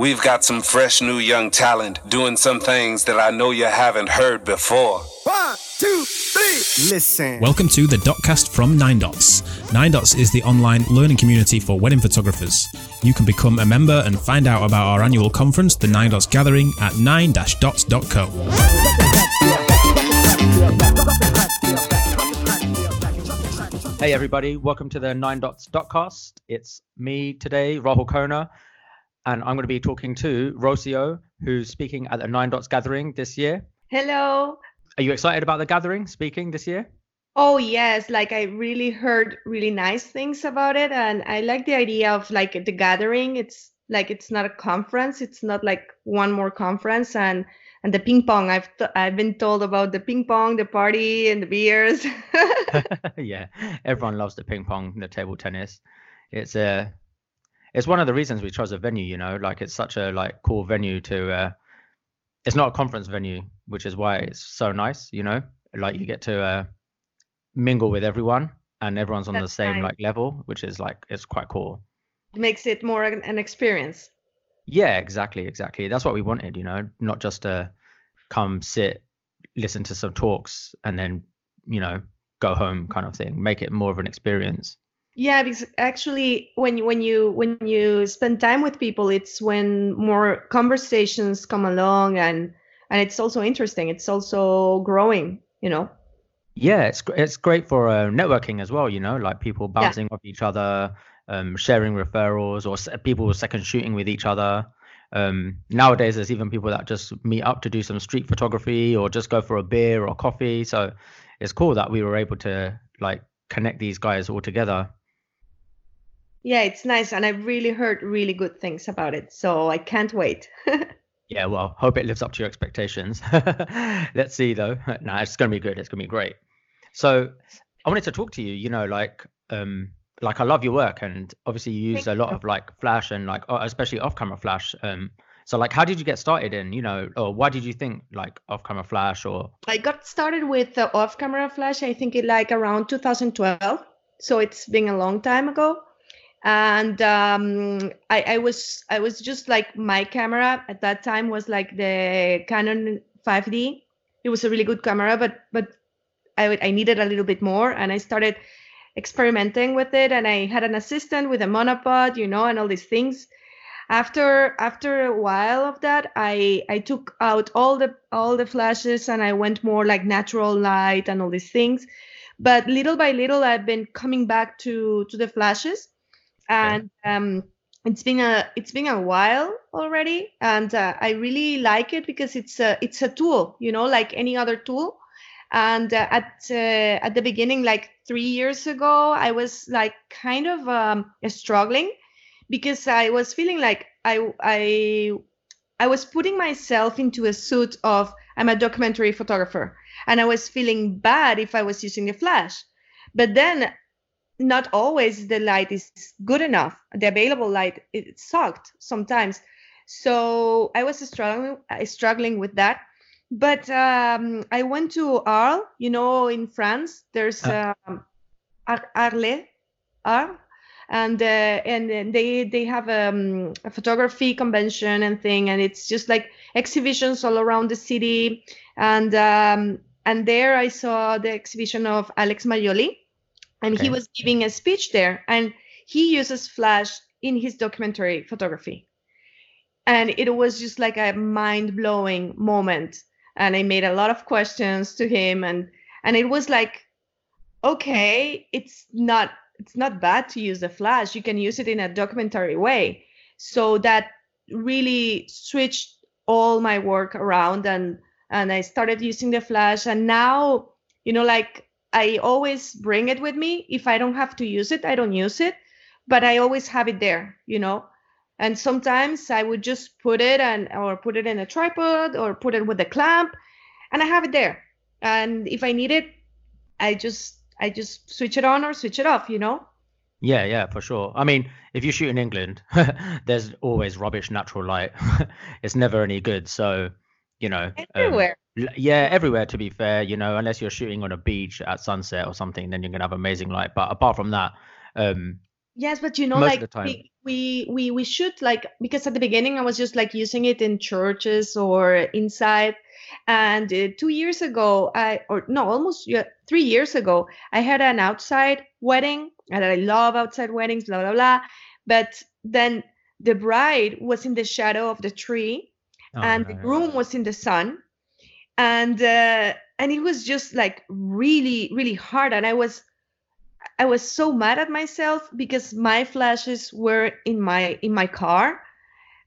We've got some fresh new young talent doing some things that I know you haven't heard before. 1, 2, 3, listen. Welcome to the Dotcast from Nine Dots. Nine Dots is the online learning community for wedding photographers. You can become a member and find out about our annual conference, the Nine Dots Gathering, at 9-dots.co. Hey everybody, welcome to the Nine Dots Dotcast. It's me today, Rahul Kona. And I'm going to be talking to Rocio, who's speaking at the Nine Dots Gathering this year. Hello. Are you excited about the gathering speaking this year? Oh, yes. Like, I really heard really nice things about it. And I like the idea of like the gathering. It's like, it's not a conference. It's not like one more conference. And the ping pong, I've been told about the ping pong, the party and the beers. Yeah, everyone loves the ping pong, the table tennis. It's one of the reasons we chose a venue, you know, like it's such a like cool venue to, it's not a conference venue, which is why it's so nice, you know, like you get to mingle with everyone and everyone's on That's the same nice. Like level, which is like, it's quite cool. It makes it more an experience. Yeah, exactly. That's what we wanted, you know, not just to come sit, listen to some talks and then, you know, go home kind of thing, make it more of an experience. Yeah, because actually when you spend time with people, it's when more conversations come along and it's also interesting. It's also growing, you know. Yeah, it's great for networking as well, you know, like people bouncing off each other, sharing referrals or people second shooting with each other. Nowadays, there's even people that just meet up to do some street photography or just go for a beer or coffee. So it's cool that we were able to like connect these guys all together. Yeah, it's nice. And I've really heard really good things about it. So I can't wait. Yeah, well, hope it lives up to your expectations. Let's see, though. Nah, it's going to be good. It's going to be great. So I wanted to talk to you, you know, like I love your work. And obviously you use a lot of like flash and like especially off-camera flash. So like, how did you get started in, you know, or why did you think like off-camera flash or? I got started with the off-camera flash, I think like around 2012. So it's been a long time ago. And I was just like, my camera at that time was like the Canon 5D. It was a really good camera, but I needed a little bit more. And I started experimenting with it. And I had an assistant with a monopod, you know, and all these things. After a while of that, I took out all the flashes and I went more like natural light and all these things. But little by little, I've been coming back to the flashes. And it's been a while already, and I really like it because it's a tool, you know, like any other tool. And at the beginning, like 3 years ago, I was like kind of struggling because I was feeling like I was putting myself into a suit of I'm a documentary photographer, and I was feeling bad if I was using the flash, but then. Not always the light is good enough. The available light, it sucked sometimes. So I was struggling with that. But I went to Arles, you know, in France. There's Arles, and they have a photography convention and thing, and it's just like exhibitions all around the city. And there I saw the exhibition of Alex Majoli. And He was giving a speech there, and he uses flash in his documentary photography. And it was just like a mind-blowing moment. And I made a lot of questions to him, and it was like, okay, it's not bad to use the flash. You can use it in a documentary way. So that really switched all my work around, and I started using the flash. And now, you know, like, I always bring it with me. If I don't have to use it, I don't use it, but I always have it there, you know. And sometimes I would just put it or put it in a tripod or put it with a clamp, and I have it there. And if I need it, I just switch it on or switch it off, you know. Yeah, for sure. I mean, if you shoot in England, there's always rubbish natural light. It's never any good. So, you know, everywhere. Yeah, everywhere, to be fair, you know, unless you're shooting on a beach at sunset or something, then you're going to have amazing light. But apart from that, Yes, but you know, most like we should, like, because at the beginning I was just like using it in churches or inside. And 2 years ago, almost 3 years ago, I had an outside wedding, and I love outside weddings, blah, blah, blah. But then the bride was in the shadow of the tree, and the groom was in the sun. And it was just like really, really hard. And I was so mad at myself because my flashes were in my car,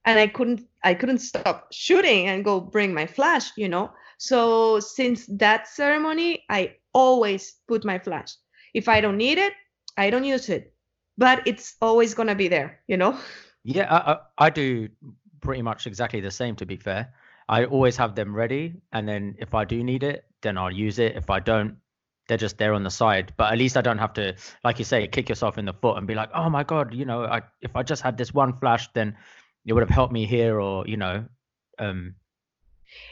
and I couldn't stop shooting and go bring my flash, you know. So since that ceremony, I always put my flash. If I don't need it, I don't use it, but it's always gonna be there, you know. Yeah, I do pretty much exactly the same, to be fair. I always have them ready, and then if I do need it, then I'll use it. If I don't, they're just there on the side. But at least I don't have to, like you say, kick yourself in the foot and be like, oh my God, you know, if I just had this one flash, then it would have helped me here, or, you know,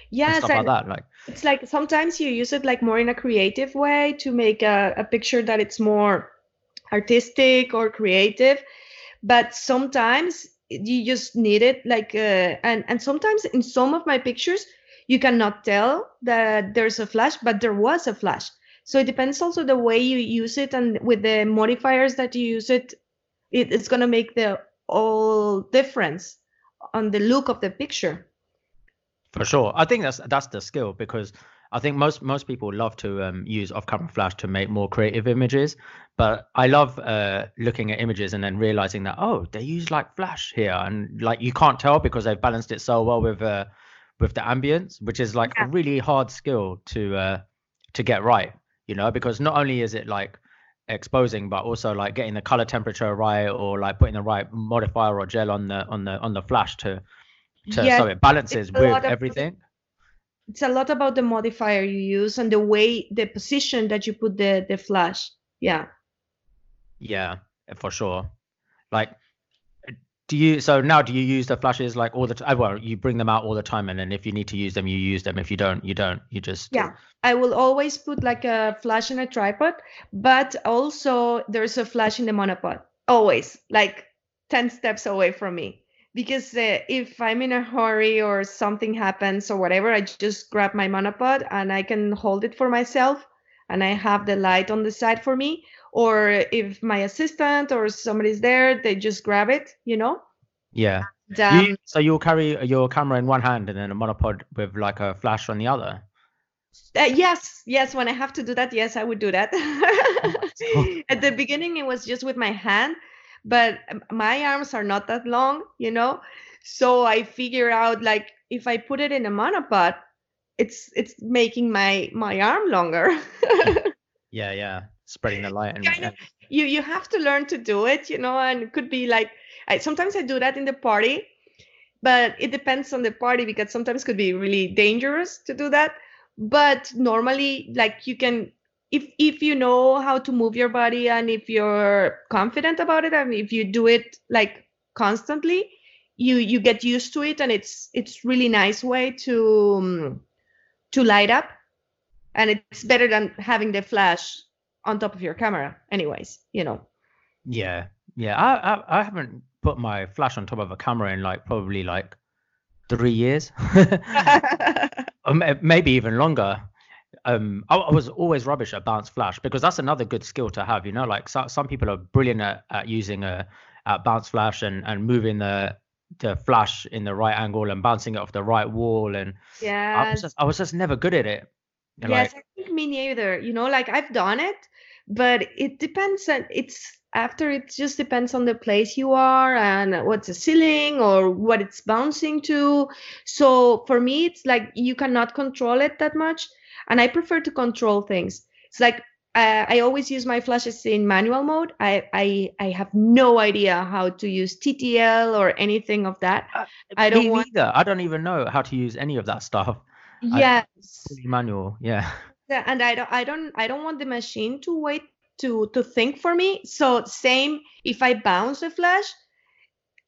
yes, stuff like that. Like, it's like sometimes you use it like more in a creative way to make a picture that it's more artistic or creative, but sometimes you just need it like, and sometimes in some of my pictures, you cannot tell that there's a flash, but there was a flash. So it depends also the way you use it, and with the modifiers that you use it, it's going to make the all difference on the look of the picture. For sure. I think that's the skill, because I think most people love to use off-camera flash to make more creative images. But I love looking at images and then realizing that, oh, they use like flash here. And like you can't tell because they've balanced it so well with the ambience, which is like a really hard skill to get right. You know, because not only is it like exposing, but also like getting the color temperature right, or like putting the right modifier or gel on the flash so it balances with everything. It's a lot about the modifier you use and the way, the position that you put the flash. Yeah. Yeah, for sure. Like, do you use the flashes like all the time? Well, you bring them out all the time, and then if you need to use them, you use them. If you don't, you don't. You just I will always put like a flash in a tripod, but also there's a flash in the monopod, always like 10 steps away from me, because if I'm in a hurry or something happens or whatever, I just grab my monopod and I can hold it for myself, and I have the light on the side for me. Or if my assistant or somebody's there, they just grab it, you know? Yeah. And, so you'll carry your camera in one hand and then a monopod with like a flash on the other? Yes. When I have to do that, yes, I would do that. Oh, at the beginning, it was just with my hand, but my arms are not that long, you know? So I figure out, like, if I put it in a monopod, it's making my arm longer. Yeah. Spreading the light, and you have to learn to do it, you know. And it could be like, sometimes I do that in the party, but it depends on the party, because sometimes it could be really dangerous to do that. But normally, like, you can, if you know how to move your body, and if you're confident about it, and if you do it like constantly, you get used to it, and it's really nice way to light up, and it's better than having the flash on top of your camera anyways, you know. Yeah. I haven't put my flash on top of a camera in like probably like 3 years. Maybe even longer. I was always rubbish at bounce flash, because that's another good skill to have, you know. Like, so, some people are brilliant at using at bounce flash and moving the flash in the right angle and bouncing it off the right wall, and I was just never good at it. Yes, I think me neither, you know. Like, I've done it, but it depends, and it just depends on the place you are and what's the ceiling or what it's bouncing to. So for me, it's like you cannot control it that much, and I prefer to control things. It's like I always use my flashes in manual mode. I have no idea how to use TTL or anything of that. I don't even know how to use any of that stuff. Yes, manual. Yeah, and I don't want the machine to wait to think for me. So same, if I bounce the flash,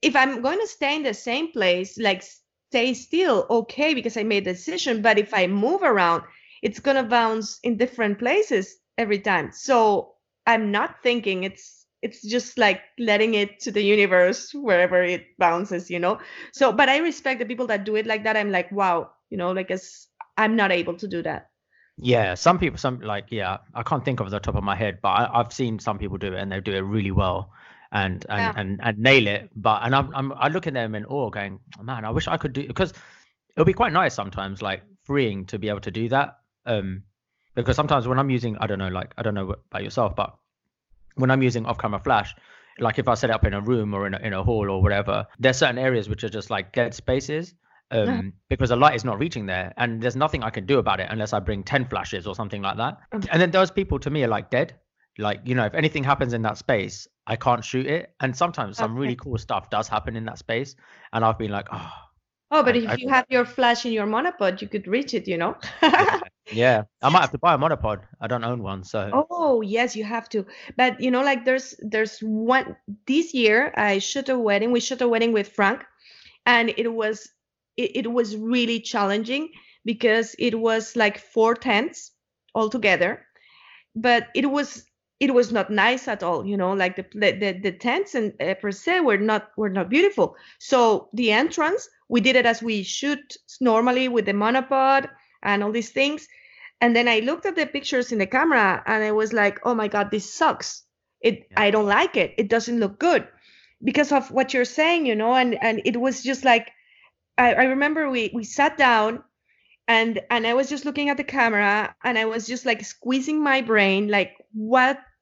if I'm going to stay in the same place, like stay still, okay, because I made a decision. But if I move around, it's gonna bounce in different places every time. So I'm not thinking. It's it's just like letting it to the universe wherever it bounces, you know? So, but I respect the people that do it like that. I'm like, wow, you know, like I'm not able to do that. Yeah, some people, I can't think of the top of my head, but I've seen some people do it and they do it really well and nail it. But, and I look at them in awe going, man, I wish I could do, because it'll be quite nice sometimes, like freeing to be able to do that. Because sometimes when I'm using, I don't know about yourself, but when I'm using off-camera flash, like if I set it up in a room or in a hall or whatever, there's certain areas which are just like dead spaces because the light is not reaching there and there's nothing I can do about it unless I bring 10 flashes or something like that. And then those people to me are like dead. Like, you know, if anything happens in that space, I can't shoot it. And sometimes some really cool stuff does happen in that space. And I've been like, oh. Oh, but if you have your flash in your monopod, you could reach it, you know? Yeah, I might have to buy a monopod. I don't own one, so. Oh, yes, you have to. But, you know, like there's one, this year I shot a wedding. We shot a wedding with Frank, and it was really challenging because it was like 4 tents altogether, but it was not nice at all, you know, like the tents and per se were not beautiful. So the entrance, we did it as we shoot normally with the monopod and all these things. And then I looked at the pictures in the camera and I was like, oh my God, this sucks. I don't like it. It doesn't look good because of what you're saying, you know, and it was just like, I remember we sat down and I was just looking at the camera and I was just like squeezing my brain, like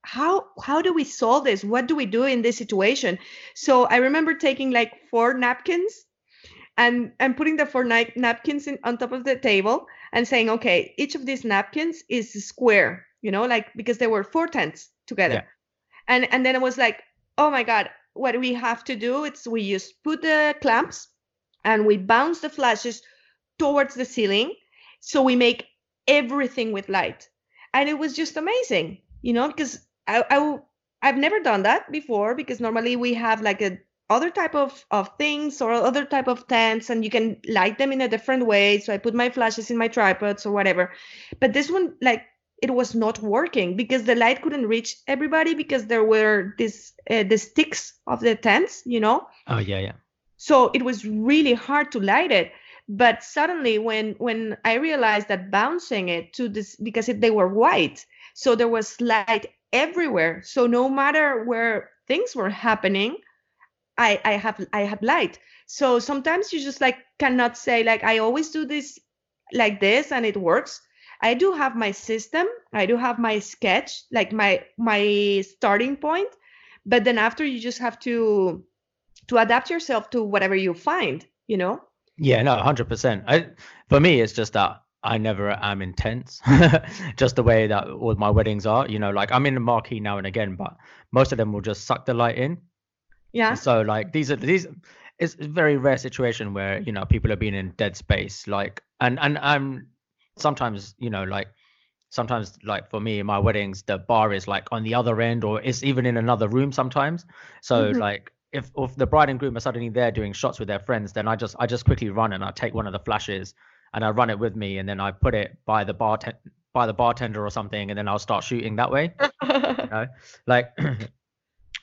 how do we solve this? What do we do in this situation? So I remember taking like 4 napkins and putting the 4 napkins on top of the table and saying, okay, each of these napkins is square, you know, like because there were 4 tents together. Yeah. And then I was like, oh my God, what we have to do is we just put the clamps and we bounce the flashes towards the ceiling. So we make everything with light. And it was just amazing, you know, because I've never done that before, because normally we have like a other type of things or other type of tents and you can light them in a different way. So I put my flashes in my tripods or whatever. But this one, like, it was not working because the light couldn't reach everybody because there were this the sticks of the tents, you know? Oh, yeah, yeah. So it was really hard to light it. But suddenly when I realized that bouncing it to this, because they were white, so there was light everywhere. So no matter where things were happening, I have light. So sometimes you just like cannot say like, I always do this like this and it works. I do have my system. I do have my sketch, like my starting point. But then after you just have to adapt yourself to whatever you find, you know? Yeah, no, 100%. For me, it's just that I never am intense, just the way that all my weddings are, you know, like I'm in the marquee now and again, but most of them will just suck the light in. Yeah. And so like these, it's a very rare situation where, you know, people are being in dead space, like, and I'm sometimes, you know, like sometimes like for me, my weddings, the bar is like on the other end or it's even in another room sometimes. So like, if the bride and groom are suddenly there doing shots with their friends, then I just quickly run and I take one of the flashes and I run it with me, and then I put it by the bartender or something, and then I'll start shooting that way, you know? Like,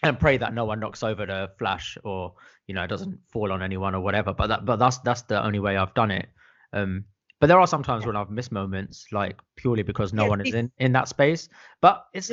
and pray that no one knocks over the flash or, you know, it doesn't fall on anyone or whatever. But that's the only way I've done it. But there are sometimes when I've missed moments, like purely because no one is in that space. But it's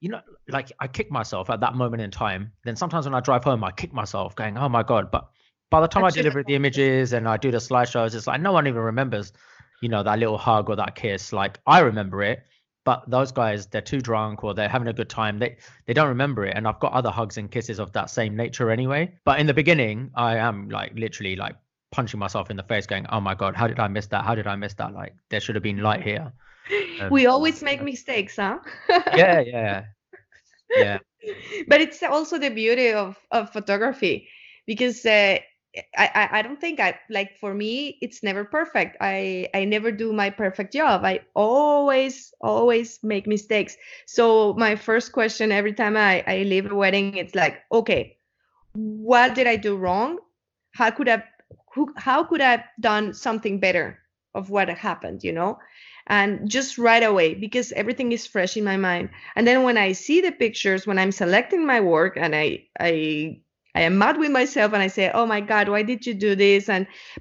you know, like I kick myself at that moment in time. Then sometimes when I drive home, I kick myself going, oh my God. But by the time I deliver the images and I do the slideshows, it's like no one even remembers, you know, that little hug or that kiss. Like I remember it, but those guys, they're too drunk or they're having a good time. They don't remember it. And I've got other hugs and kisses of that same nature anyway. But in the beginning, I am like literally like punching myself in the face going, oh my God, how did I miss that? How did I miss that? Like there should have been light here. We always make mistakes, huh? yeah But it's also the beauty of photography, because I don't think I like, for me it's never perfect. I never do my perfect job. I always make mistakes. So my first question every time I leave a wedding, it's like, okay, what did I do wrong? How could I have done something better of what happened, you know? and just right away, because everything is fresh in my mind. And then when I see the pictures, when I'm selecting my work, and I am mad with myself and I say, oh my God, why did you do this?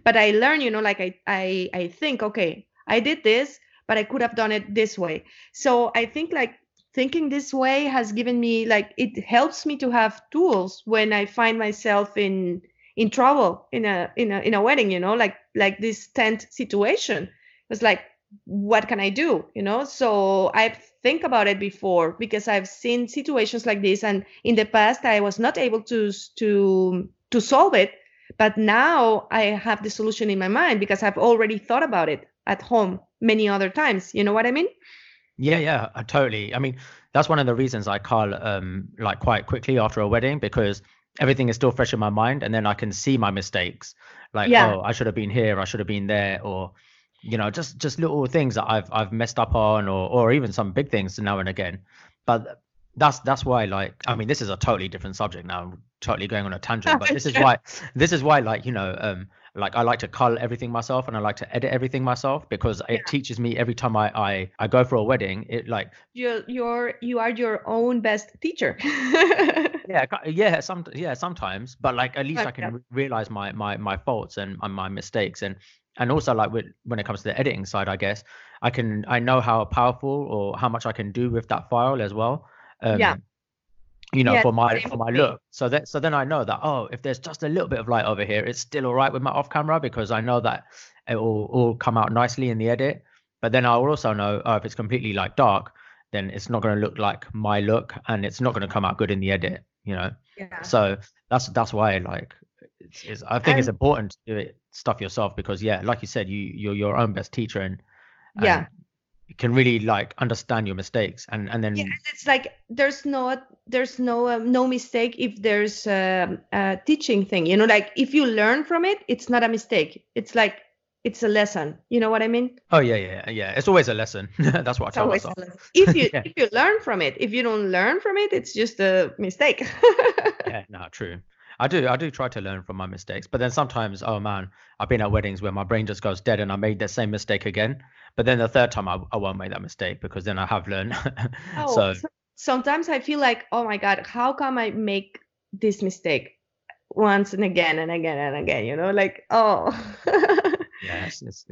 But I learn, you know, like I think, okay, I did this, but I could have done it this way. So I think like thinking this way has given me, like, it helps me to have tools when I find myself in trouble in a wedding, you know, like this tent situation. It's like, what can I do? You know, so I think about it before, because I've seen situations like this, and in the past I was not able to solve it, but now I have the solution in my mind because I've already thought about it at home many other times. You know what I mean? Yeah, totally. I mean, that's one of the reasons I call like quite quickly after a wedding, because everything is still fresh in my mind, and then I can see my mistakes. Like, oh, I should have been here, I should have been there, or you know, just little things that I've messed up on, or even some big things now and again. But that's why, like, I mean, this is a totally different subject now. I'm totally going on a tangent, but this is why, like, you know, like I like to cull everything myself, and I like to edit everything myself, because it teaches me every time I go for a wedding. It like you are your own best teacher. Sometimes, but like at least I can realize my faults and my mistakes. And also, like, when it comes to the editing side, I guess I know how powerful or how much I can do with that file as well. You know, for my look. So then I know that, oh, if there's just a little bit of light over here, it's still all right with my off camera, because I know that it will all come out nicely in the edit. But then I'll also know, oh, if it's completely like dark, then it's not going to look like my look, and it's not going to come out good in the edit. You know. Yeah. So that's why, like, I think it's important to do it stuff yourself, because like you said, you're your own best teacher, and you can really like understand your mistakes, and then it's like there's no mistake if there's a teaching thing, you know, like if you learn from it, it's not a mistake, it's like it's a lesson, you know what I mean? Oh yeah, it's always a lesson. That's what I tell myself. If you learn from it, if you don't learn from it, it's just a mistake. True. I do try to learn from my mistakes, but then sometimes, oh man, I've been at weddings where my brain just goes dead and I made the same mistake again. But then the third time I won't make that mistake, because then I have learned. So sometimes I feel like, oh my God, how come I make this mistake once and again and again and again, you know, like, oh. It's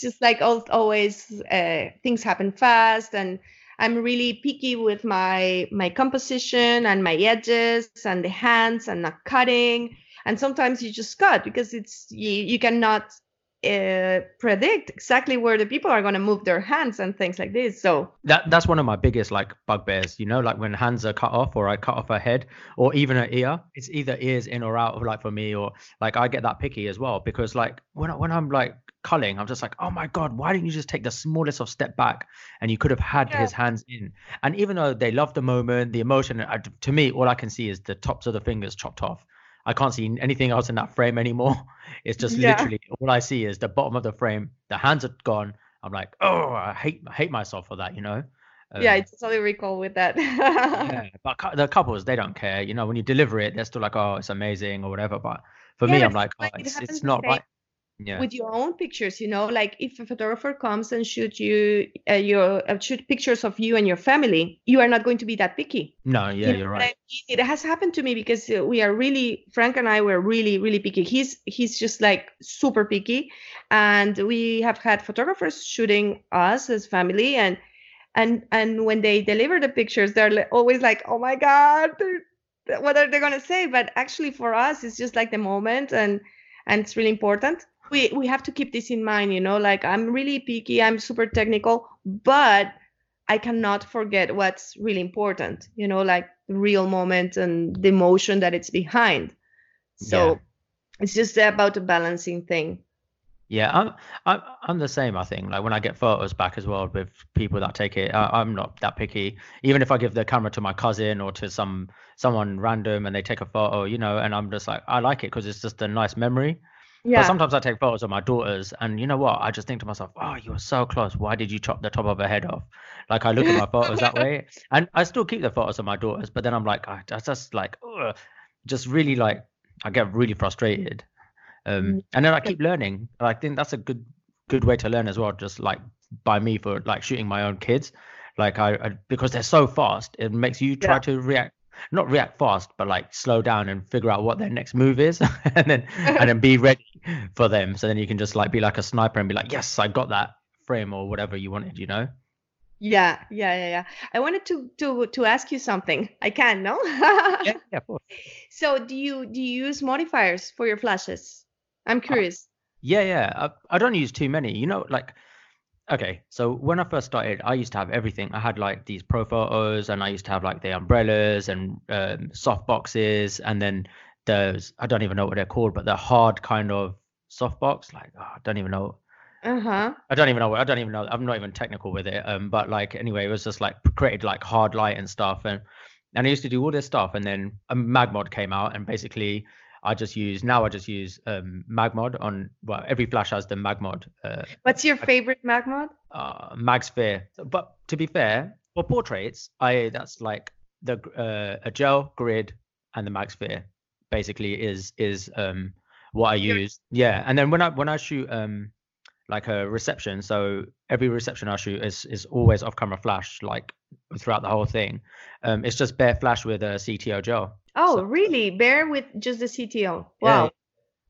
just like always things happen fast, and I'm really picky with my composition and my edges and the hands and not cutting. And sometimes you just cut because it's you cannot predict exactly where the people are going to move their hands and things like this. So that's one of my biggest like bugbears, you know, like when hands are cut off, or I cut off a head, or even an ear. It's either ears in or out, like for me, or like I get that picky as well, because like when I'm like culling, I'm just like, oh my God, why didn't you just take the smallest of step back, and you could have had his hands in. And even though they love the moment, the emotion, to me, all I can see is the tops of the fingers chopped off. I can't see anything else in that frame anymore. It's just literally all I see is the bottom of the frame. The hands are gone. I'm like, oh, I hate myself for that, you know? It's totally recall with that. But the couples, they don't care. You know, when you deliver it, they're still like, oh, it's amazing or whatever. But for me, I'm like, oh, it's not right. Yeah. With your own pictures, you know, like if a photographer comes and shoot you shoot pictures of you and your family, you are not going to be that picky. No, you know, you're right. It has happened to me, because we are really, Frank and I were really, really picky. He's just like super picky, and we have had photographers shooting us as family, and when they deliver the pictures, they're always like, oh my God, what are they gonna say? But actually, for us, it's just like the moment, and it's really important. We have to keep this in mind, you know, like I'm really picky, I'm super technical, but I cannot forget what's really important, you know, like the real moment and the emotion that it's behind. So it's just about a balancing thing. Yeah, I'm the same, I think. Like when I get photos back as well with people that take it, I'm not that picky. Even if I give the camera to my cousin or to someone random and they take a photo, you know, and I'm just like, I like it because it's just a nice memory. Yeah. But sometimes I take photos of my daughters, and you know what? I just think to myself, oh, you were so close. Why did you chop the top of her head off? Like I look at my photos that way, and I still keep the photos of my daughters, but then I'm like, I just like, ugh, just really like, I get really frustrated. And then I keep learning. I think that's a good way to learn as well. Just like by me for like shooting my own kids. Like I because they're so fast, it makes you try to react, not react fast, but like slow down and figure out what their next move is, and then be ready for them. So then you can just like be like a sniper and be like, yes, I got that frame or whatever you wanted, you know? Yeah. I wanted to ask you something. I can, no? yeah, of course. So do you use modifiers for your flashes? I'm curious. I don't use too many. You know, like, okay, so when I first started, I used to have everything. I had like these pro photos, and I used to have like the umbrellas and soft boxes, and then those, I don't even know what they're called, but the hard kind of soft box. Like, I don't even know. I don't even know. I'm not even technical with it. But like, anyway, it was just like created like hard light and stuff. And I used to do all this stuff. And then MagMod came out, and basically I just use MagMod on, well, every flash has the MagMod. What's your favorite MagMod? MagSphere. But to be fair, for portraits, that's like the, a gel grid, and the MagSphere basically is what I use. Yeah. And then when I shoot, like a reception, so every reception I shoot is always off camera flash, like throughout the whole thing. It's just bare flash with a CTO gel. Oh, so, really? Bare with just the CTO? Wow.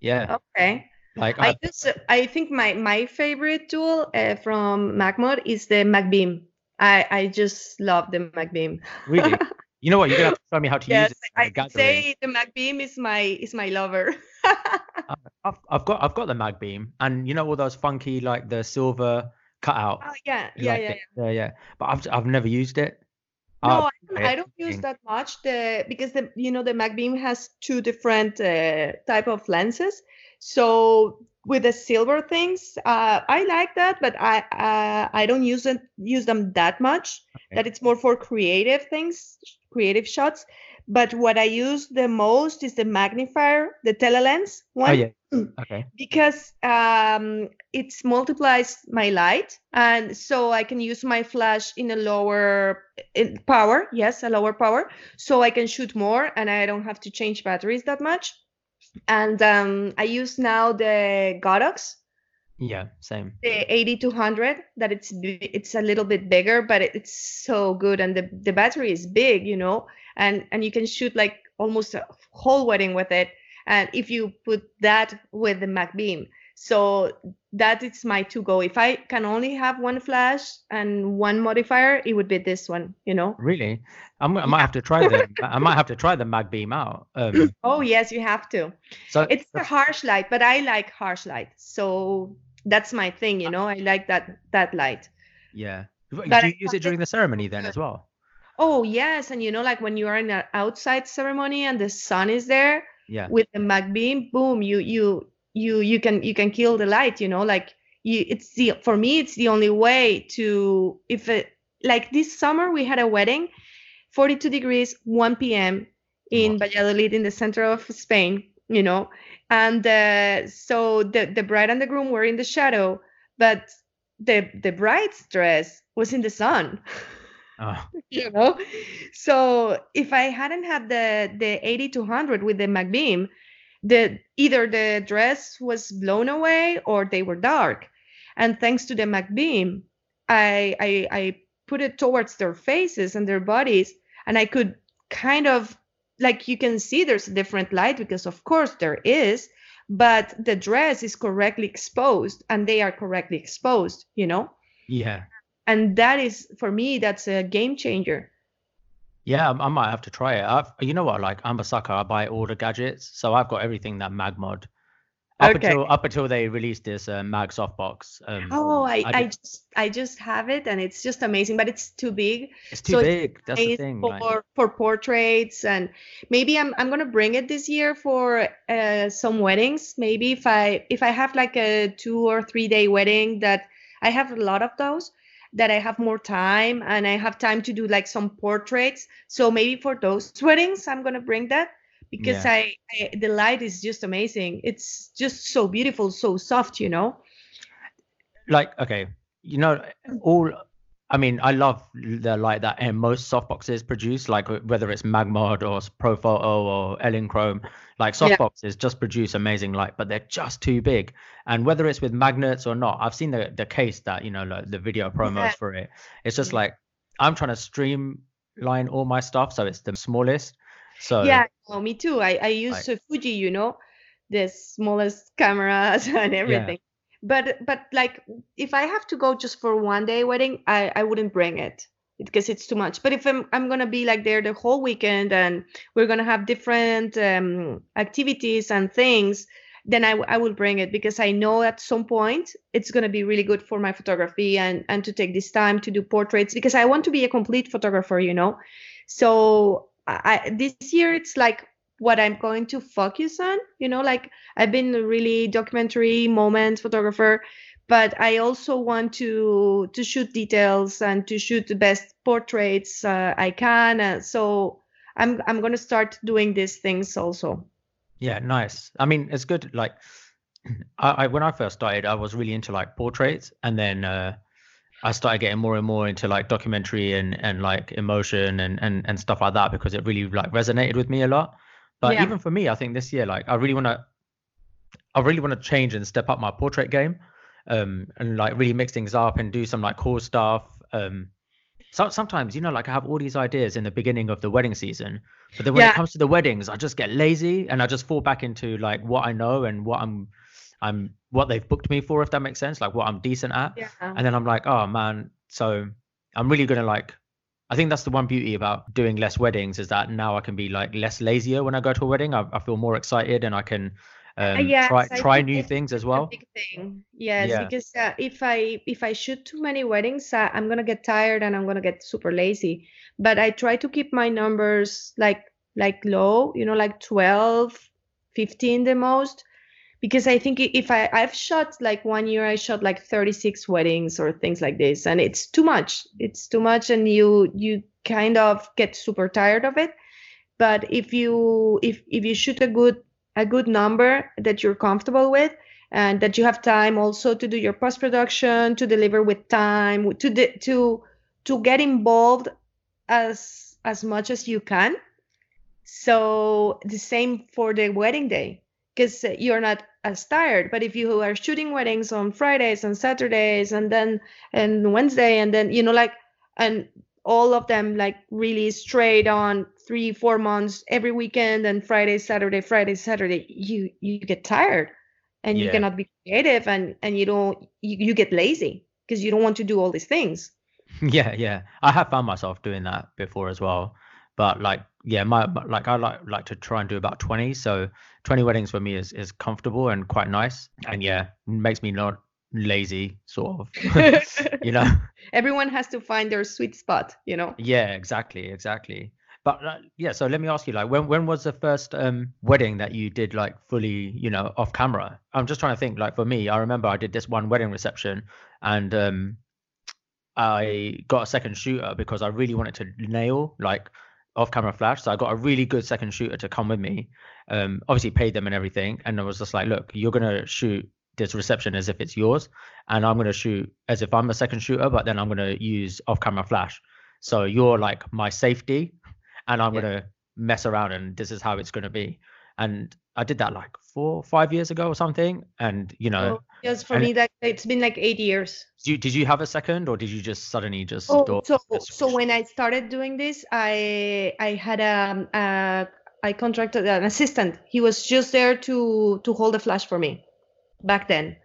Yeah. Okay. Like I think my favorite tool from MagMod is the MagBeam. I just love the MagBeam. Really? You know what? You're gonna have to tell me how to use it. I say the MagBeam is my lover. I've got the MagBeam, and you know all those funky, like the silver cutout. Oh yeah. But I've never used it. No, I don't use that much. Because the MagBeam has two different type of lenses. So with the silver things, I like that, but I don't use them that much. Okay. That it's more for creative things, creative shots. But what I use the most is the magnifier, the telelens one. Oh, yeah. Okay. Because it multiplies my light, and so I can use my flash in a lower power. Yes, a lower power. So I can shoot more, and I don't have to change batteries that much. And I use now the Godox. Yeah, same. The AD200, that it's a little bit bigger, but it's so good, and the battery is big, you know, and you can shoot like almost a whole wedding with it, and if you put that with the MagBeam, so that it's my to-go. If I can only have one flash and one modifier, it would be this one, you know. Really? I might have to try them. I might have to try the MagBeam out. Oh yes, you have to. So it's the harsh light, but I like harsh light, so that's my thing, you know. I like that light. Yeah. But do you use it during the ceremony then as well? Oh yes, and you know, like when you are in an outside ceremony and the sun is there, with the MagBeam, boom, you can kill the light, you know, like for me, it's the only way to, like this summer we had a wedding, 42 degrees, 1 p.m. in Valladolid, in the center of Spain, you know, and so the bride and the groom were in the shadow, but the bride's dress was in the sun. Oh. You know, so if I hadn't had the 80-200 with the MagBeam, either the dress was blown away or they were dark, and thanks to the MagBeam, I put it towards their faces and their bodies, and I could kind of, like, you can see there's a different light, because of course there is, but the dress is correctly exposed and they are correctly exposed, you know. Yeah. And that is, for me, that's a game changer. Yeah, I might have to try it. You know what? Like, I'm a sucker. I buy all the gadgets, so I've got everything that MagMod. Up until they released this Mag softbox. I just have it, and it's just amazing. But it's too big. It's too big. That's the thing. For portraits, and maybe I'm gonna bring it this year for some weddings. Maybe if I have like a 2 or 3 day wedding, that I have a lot of those, that I have more time and I have time to do like some portraits. So maybe for those weddings, I'm going to bring that, because the light is just amazing. It's just so beautiful, so soft, you know? Like, okay, you know, all I mean, I love the light that most softboxes produce, like whether it's MagMod or Profoto or Elinchrome, like softboxes just produce amazing light, but they're just too big. And whether it's with magnets or not, I've seen the case that, you know, like the video promos for it. It's just like, I'm trying to streamline all my stuff, so it's the smallest. So yeah, well, me too. I use like, Fuji, you know, the smallest cameras and everything. Yeah. But like, if I have to go just for one day wedding, I wouldn't bring it because it's too much. But if I'm going to be like there the whole weekend and we're going to have different activities and things, then I will bring it, because I know at some point it's going to be really good for my photography and to take this time to do portraits, because I want to be a complete photographer, you know. So this year it's like what I'm going to focus on, you know, like I've been a really documentary moment photographer, but I also want to shoot details and to shoot the best portraits I can. So I'm going to start doing these things also. Yeah, nice. I mean, it's good. Like I when I first started, I was really into like portraits, and then I started getting more and more into like documentary and like emotion and stuff like that, because it really like resonated with me a lot. But even for me, I think this year, like I really want to change and step up my portrait game, and like really mix things up and do some like cool stuff. So sometimes, you know, like I have all these ideas in the beginning of the wedding season, but then when it comes to the weddings, I just get lazy and I just fall back into like what I know and what I'm what they've booked me for, if that makes sense, like what I'm decent at. Yeah. And then I'm like, oh man, so I'm really gonna like. I think that's the one beauty about doing less weddings, is that now I can be like less lazier when I go to a wedding. I feel more excited and I can try new things as well. Big thing. Yes, yeah. Because if I shoot too many weddings, I'm going to get tired and I'm going to get super lazy. But I try to keep my numbers like low, you know, like 12, 15 the most. Because I think if I've shot like one year, I shot like 36 weddings or things like this. And it's too much. It's too much. And you kind of get super tired of it. But if you shoot a good number that you're comfortable with, and that you have time also to do your post-production, to deliver with time, to get involved as much as you can. So the same for the wedding day, because you're not as tired. But if you are shooting weddings on Fridays and Saturdays and Wednesday, and then, you know, like, and all of them like really straight on 3-4 months every weekend, and Friday, Saturday, you get tired and you cannot be creative, and you get lazy because you don't want to do all these things. Yeah. I have found myself doing that before as well. But like, yeah, I like to try and do about 20. So 20 weddings for me is comfortable and quite nice. And yeah, makes me not lazy, sort of, you know. Everyone has to find their sweet spot, you know. Yeah, exactly. But yeah, so let me ask you, like, when was the first wedding that you did like fully, you know, off camera? I'm just trying to think. Like for me, I remember I did this one wedding reception, and I got a second shooter because I really wanted to nail like off-camera flash. So I got a really good second shooter to come with me, obviously paid them and everything, and I was just like, look, you're gonna shoot this reception as if it's yours, and I'm gonna shoot as if I'm a second shooter, but then I'm gonna use off-camera flash, so you're like my safety, and I'm gonna mess around, and this is how it's gonna be. And I did that like 4 or 5 years ago or something, and you know, yes, for me that it's been like 8 years. Did you have a second, or did you just suddenly just? So when I started doing this, I contracted an assistant. He was just there to hold the flash for me. Back then,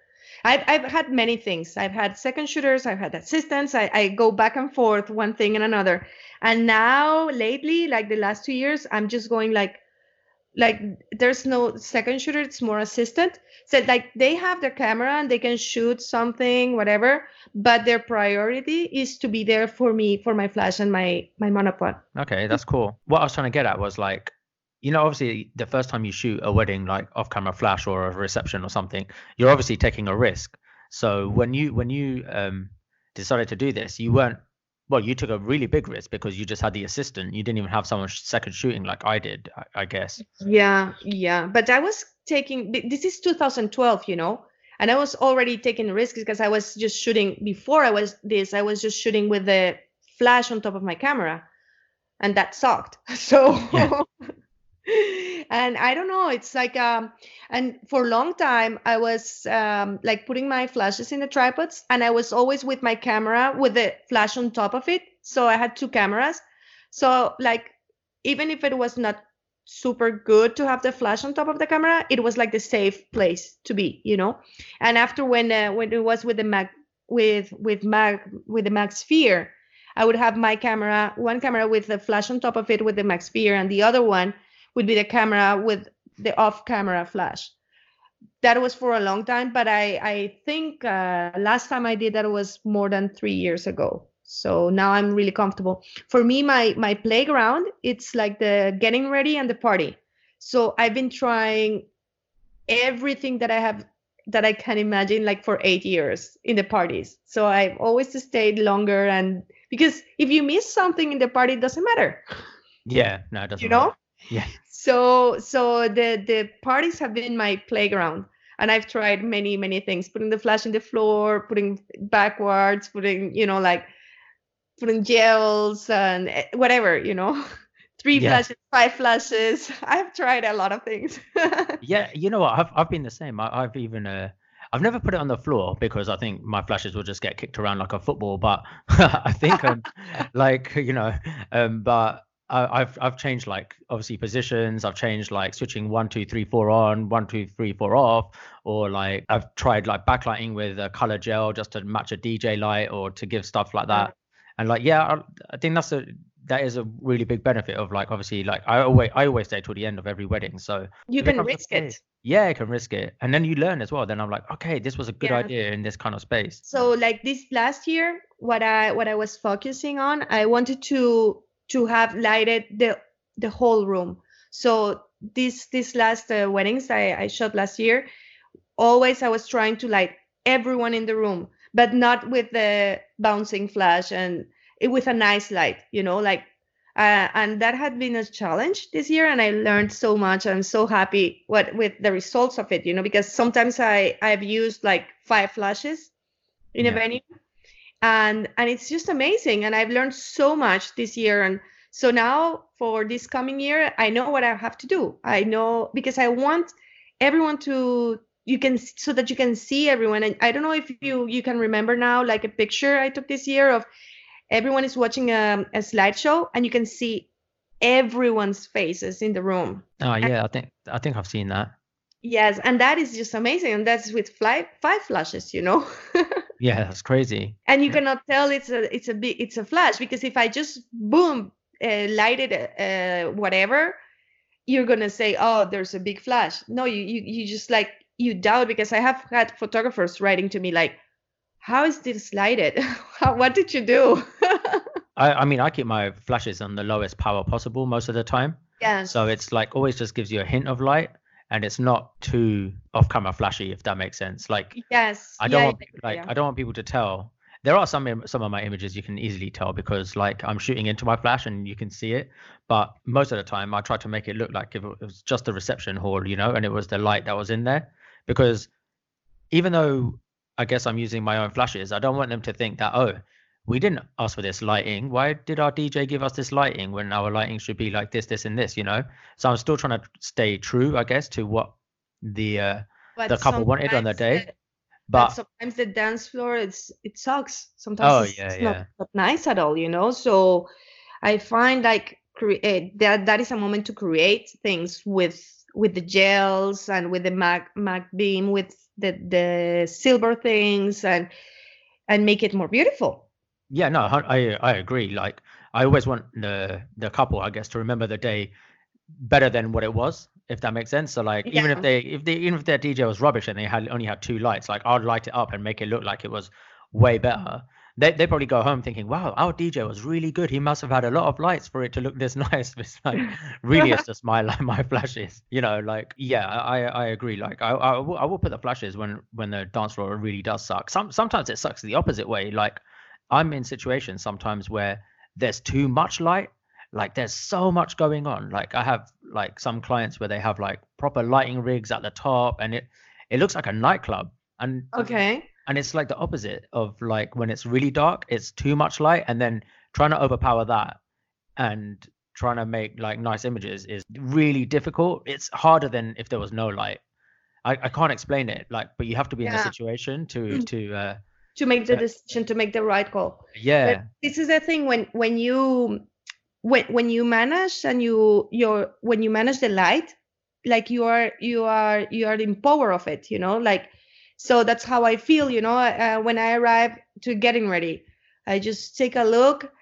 I've had many things. I've had second shooters. I've had assistants. I go back and forth, one thing and another. And now lately, like the last 2 years, I'm just going like there's no second shooter, it's more assistant. So like they have their camera and they can shoot something, whatever, but their priority is to be there for me, for my flash and my monopod. Okay, that's cool. What I was trying to get at was like, you know, obviously the first time you shoot a wedding, like off camera flash or a reception or something, you're obviously taking a risk. So when you decided to do this, you took a really big risk because you just had the assistant. You didn't even have someone second shooting like I did, I guess. Yeah. But I was taking, this is 2012, you know, And I was already taking risks because I was just shooting before I was this. I was just shooting with the flash on top of my camera, and that sucked. So, yeah. And I don't know. It's like, and for a long time I was like putting my flashes in the tripods, and I was always with my camera with the flash on top of it. So I had two cameras. So like, even if it was not super good to have the flash on top of the camera, it was like the safe place to be, you know. And after when it was with the MagSphere, I would have my camera, one camera with the flash on top of it with the MagSphere, and the other one would be the camera with the off-camera flash. That was for a long time, but I think last time I did that was more than 3 years ago. So now I'm really comfortable. For me, my playground, it's like the getting ready and the party. So I've been trying everything that I have, that I can imagine, like for 8 years in the parties. So I've always stayed longer, and because if you miss something in the party, it doesn't matter. Yeah, no, it doesn't. You know? Yeah. So the parties have been my playground. And I've tried many, many things, putting the flash in the floor, putting backwards, putting, you know, like, putting gels and whatever, you know, three flashes, 5 flashes. I've tried a lot of things. Yeah. You know what? I've been the same. I've even, I've never put it on the floor because I think my flashes will just get kicked around like a football, but I think I'm like, you know, but I've changed like obviously positions. I've changed like switching 1, 2, 3, 4 on, 1, 2, 3, 4 off, or like I've tried like backlighting with a color gel just to match a DJ light or to give stuff like that. And like, yeah, I think that is a really big benefit of like, obviously, like I always stay till the end of every wedding. So you can risk it. Yeah, I can risk it. And then you learn as well. Then I'm like, okay, this was a good idea in this kind of space. So like this last year, what I was focusing on, I wanted to have lighted the whole room. So this last weddings I shot last year, always I was trying to light everyone in the room, but not with the bouncing flash and with a nice light, you know, like, and that had been a challenge this year. And I learned so much. I'm so happy with the results of it, you know, because sometimes I've used like 5 flashes in a venue, and it's just amazing. And I've learned so much this year. And so now for this coming year, I know what I have to do. I know, because I want everyone to, you can, so that you can see everyone. And I don't know if you can remember now, like a picture I took this year of everyone is watching a slideshow, and you can see everyone's faces in the room. Oh yeah. And I think I've seen that. Yes. And that is just amazing. And that's with 5 flashes, you know? Yeah, that's crazy. And you cannot tell it's a flash, because if I just boom, lighted whatever, you're going to say, oh, there's a big flash. No, you just like, you doubt, because I have had photographers writing to me like, how is this lighted? What did you do? I mean, I keep my flashes on the lowest power possible most of the time. Yeah. So it's like always just gives you a hint of light, and it's not too off-camera flashy, if that makes sense. Like, yes, I don't want people to tell. There are some of my images you can easily tell because like I'm shooting into my flash and you can see it. But most of the time I try to make it look like if it was just the reception hall, you know, and it was the light that was in there. Because even though I guess I'm using my own flashes, I don't want them to think that, oh, we didn't ask for this lighting. Why did our DJ give us this lighting when our lighting should be like this, this, and this, you know? So I'm still trying to stay true, I guess, to what the couple wanted on the day. But sometimes the dance floor, it sucks. Sometimes it's not nice at all, you know? So I find like that is a moment to create things with the gels and with the MagBeam, with the silver things, and make it more beautiful. Yeah, no, I agree. Like I always want the couple, I guess, to remember the day better than what it was, if that makes sense. So like even if their DJ was rubbish and they only had 2 lights, like I'd light it up and make it look like it was way better. They probably go home thinking, wow, our DJ was really good. He must have had a lot of lights for it to look this nice. It's like, really, it's just my flashes, you know, like, yeah, I agree. Like I will put the flashes when the dance floor really does suck. Sometimes it sucks the opposite way. Like I'm in situations sometimes where there's too much light. Like there's so much going on. Like I have like some clients where they have like proper lighting rigs at the top and it looks like a nightclub. And and it's like the opposite of like when it's really dark, it's too much light, and then trying to overpower that and trying to make like nice images is really difficult. It's harder than if there was no light. I can't explain it, like, but you have to be in the situation to make the decision, to make the right call. Yeah, but this is the thing when you manage the light, like you are in power of it, you know, like. So that's how I feel, you know, when I arrive to getting ready. I just take a look.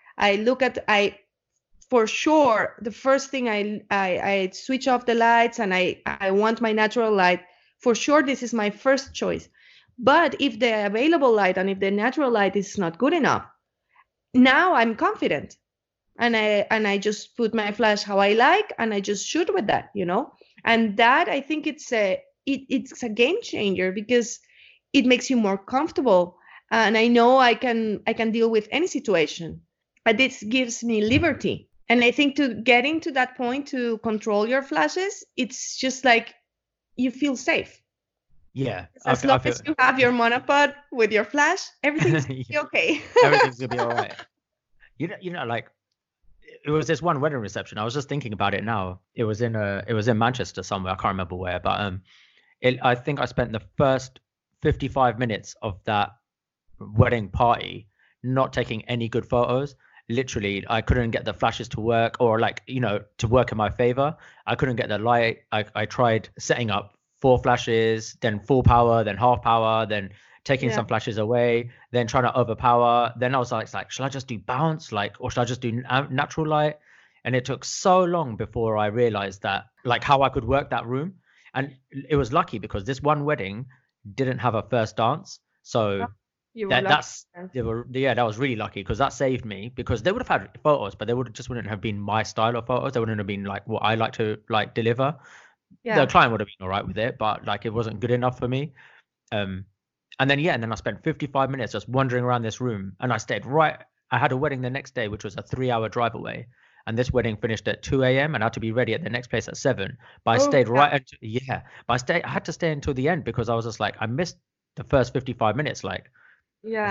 For sure, the first thing I switch off the lights, and I want my natural light. For sure, this is my first choice. But if the available light and if the natural light is not good enough, now I'm confident. And I just put my flash how I like, and I just shoot with that, you know. And that, I think it's a game changer, because it makes you more comfortable. And I know I can deal with any situation, but this gives me liberty. And I think to getting to that point, to control your flashes, it's just like you feel safe. Yeah. As long as you have your monopod with your flash, everything's going to be okay. Everything's going to be all right. You know, like, it was this one wedding reception. I was just thinking about it now. It was in Manchester somewhere. I can't remember where, but I think I spent the first 55 minutes of that wedding party not taking any good photos. Literally, I couldn't get the flashes to work, or like, you know, to work in my favor. I couldn't get the light. I tried setting up 4 flashes, then full power, then half power, then taking some flashes away, then trying to overpower. Then I was like, should I just do bounce, like, or should I just do natural light? And it took so long before I realized that, like, how I could work that room. And it was lucky because this one wedding didn't have a first dance, so that was really lucky, because that saved me, because they would have had photos, but they wouldn't have been my style of photos. They wouldn't have been like what I like to like deliver. Yeah. The client would have been all right with it, but like it wasn't good enough for me. And then I spent 55 minutes just wandering around this room, and I had a wedding the next day, which was a 3-hour drive away. And this wedding finished at 2 a.m. and I had to be ready at the next place at 7. But I stayed I had to stay until the end, because I was just like, I missed the first 55 minutes, like,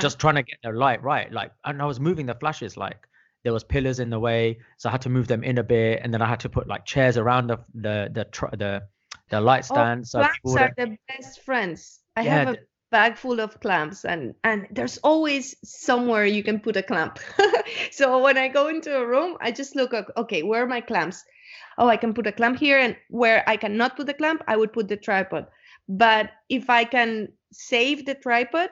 just trying to get the light right. Like, and I was moving the flashes, like there was pillars in the way, so I had to move them in a bit, and then I had to put like chairs around the light stand. Clamps are the best friends. I have a bag full of clamps, and there's always somewhere you can put a clamp. So when I go into a room, I just look at, okay, where are my clamps? Oh, I can put a clamp here, and where I cannot put the clamp, I would put the tripod. But if I can save the tripod,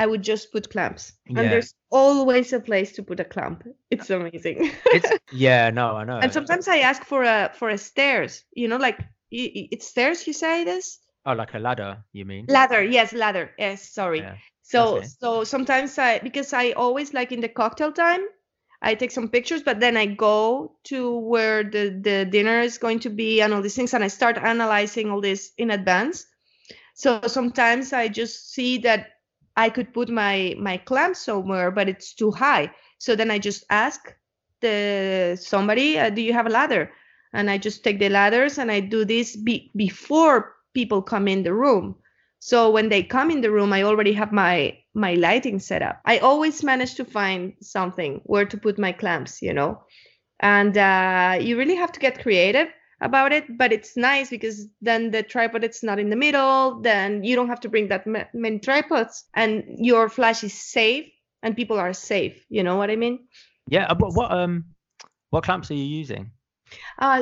I would just put clamps. Yeah. And there's always a place to put a clamp. It's amazing. I know. And sometimes I ask for a stairs, you know, like it's stairs, you say this? Oh, like a ladder, you mean? Ladder, yes, ladder. Yes, sorry. Yeah, so sometimes because I always like in the cocktail time, I take some pictures, but then I go to where the dinner is going to be and all these things, and I start analyzing all this in advance. So sometimes I just see that I could put my clamp somewhere, but it's too high. So then I just ask somebody, do you have a ladder? And I just take the ladders, and I do this before people come in the room. So when they come in the room, I already have my lighting set up. I always manage to find something where to put my clamps, you know. And you really have to get creative about it, but it's nice because then the tripod, it's not in the middle. Then you don't have to bring that many tripods, and your flash is safe and people are safe. You know what I mean? Yeah. But what clamps are you using?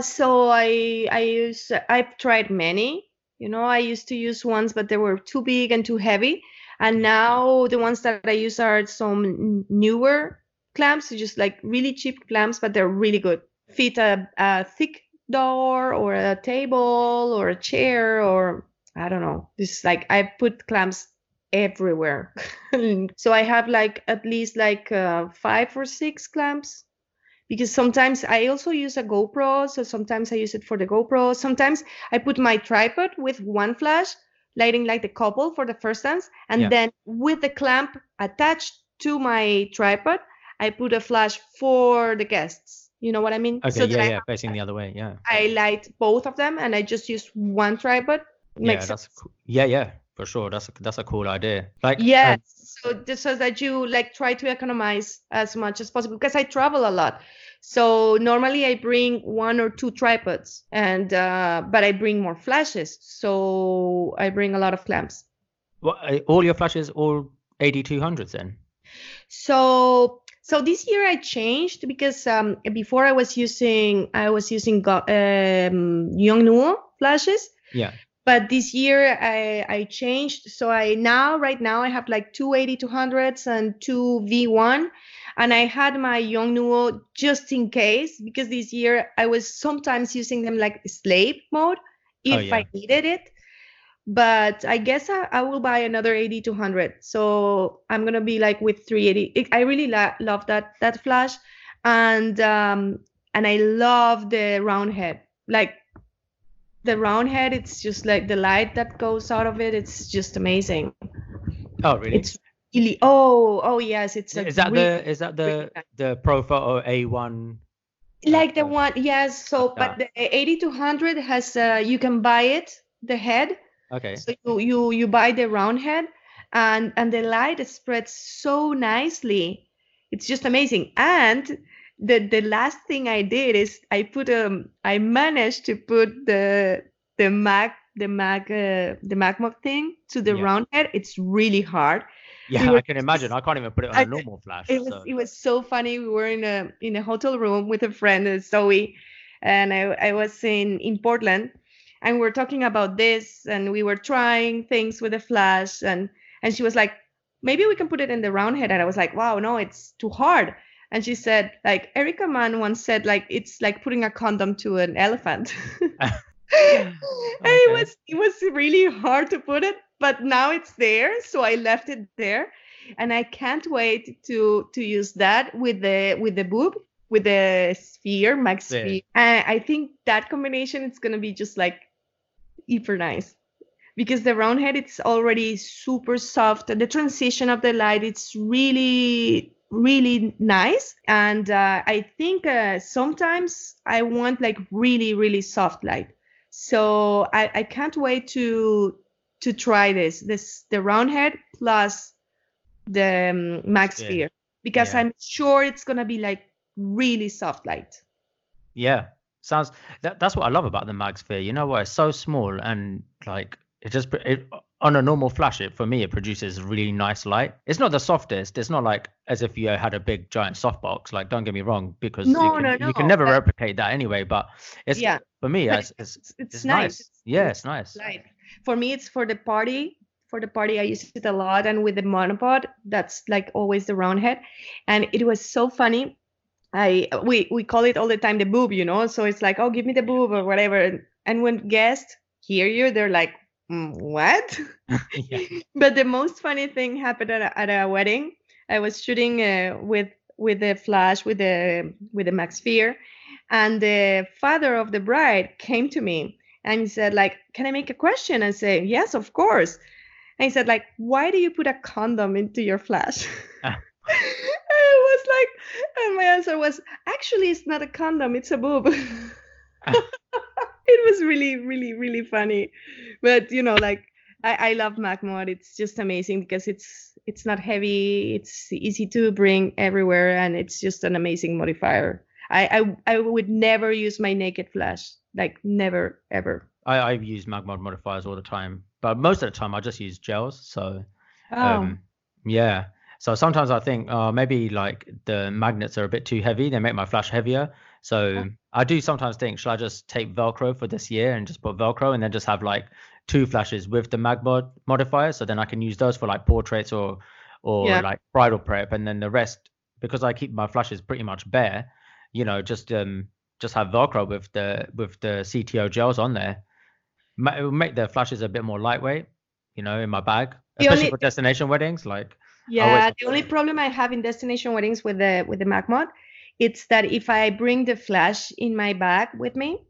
So I've tried many. You know, I used to use ones, but they were too big and too heavy. And now the ones that I use are some newer clamps, just like really cheap clamps, but they're really good. Fit a thick door or a table or a chair, or I don't know. This is like, I put clamps everywhere. So I have like at least like 5 or 6 clamps. Because sometimes I also use a GoPro, so sometimes I use it for the GoPro. Sometimes I put my tripod with one flash, lighting like the couple for the first dance, and then with the clamp attached to my tripod, I put a flash for the guests. You know what I mean? Okay, so facing the other way, yeah. I light both of them, and I just use one tripod. Makes sense. Cool. Yeah, yeah. For sure, that's a cool idea. Like, yeah, so that you like try to economize as much as possible, because I travel a lot. So normally I bring one or two tripods, and but I bring more flashes, so I bring a lot of clamps. What, all your flashes, all AD200s then? So this year I changed, because before I was using Yongnuo flashes. Yeah. But this year I changed, so right now I have like two AD200s and two V1, and I had my Yongnuo just in case, because this year I was sometimes using them like slave mode if I needed it. But I guess I will buy another AD200, so I'm gonna be like with 380. I really love that flash, and I love the round head, like. The round head, it's just like the light that goes out of it. It's just amazing. Oh, really? It's really. Oh, yes. It's. Is that the Profoto A1? Like the one, yes. So, but the 8200 has. You can buy it. The head. Okay. So you buy the round head, and the light spreads so nicely. It's just amazing. And the last thing I did is I put I managed to put the MagMod thing to the round head. It's really hard. Yeah, I can imagine. I can't even put it on a normal flash. It was so funny. We were in a hotel room with a friend, Zoe, and I was in Portland, and we were talking about this, and we were trying things with the flash, and she was like, maybe we can put it in the round head, and I was like, wow, no, it's too hard. And she said, like, Erica Mann once said, like, it's like putting a condom to an elephant. Okay. It was really hard to put it, but now it's there. So I left it there, and I can't wait to use that with the sphere, MagSphere. Yeah. I think that combination is going to be just like hyper nice, because the round head, it's already super soft. The transition of the light, it's really nice, and I think sometimes I want like really soft light, so I can't wait to try this the round head plus the MagSphere, because I'm sure it's gonna be like really soft light. Sounds that's what I love about the MagSphere, you know, where it's so small, and like it on a normal flash, for me, it produces really nice light. It's not the softest. It's not like as if you had a big giant softbox. Like, don't get me wrong, because you can never replicate that anyway. But it's for me, it's nice. It's nice. Light. For me, it's for the party. For the party, I use it a lot, and with the monopod, that's like always the round head, and it was so funny. We call it all the time the boob, you know. So it's like, oh, give me the boob or whatever. And when guests hear you, they're like, what? But the most funny thing happened at a wedding. I was shooting with the flash with the MagSphere, and the father of the bride came to me and he said, like, can I make a question? I say, yes, of course. And he said, like, why do you put a condom into your flash? I was like, and my answer was, actually, it's not a condom, it's a boob. It was really funny, but you know, like I love MagMod. It's just amazing because it's not heavy. It's easy to bring everywhere, and it's just an amazing modifier. I would never use my naked flash, like never ever. I've used MagMod modifiers all the time, but most of the time I just use gels. So, So sometimes I think maybe like the magnets are a bit too heavy. They make my flash heavier. So I do sometimes think, should I just take Velcro for this year and just put Velcro and then just have like two flashes with the MagMod modifier? So then I can use those for like portraits or like bridal prep. And then the rest, because I keep my flashes pretty much bare, you know, just have Velcro with the CTO gels on there. It will make the flashes a bit more lightweight, you know, in my bag, especially for destination weddings, like. Yeah, the only problem I have in destination weddings with the MagMod, it's that if I bring the flash in my bag with me,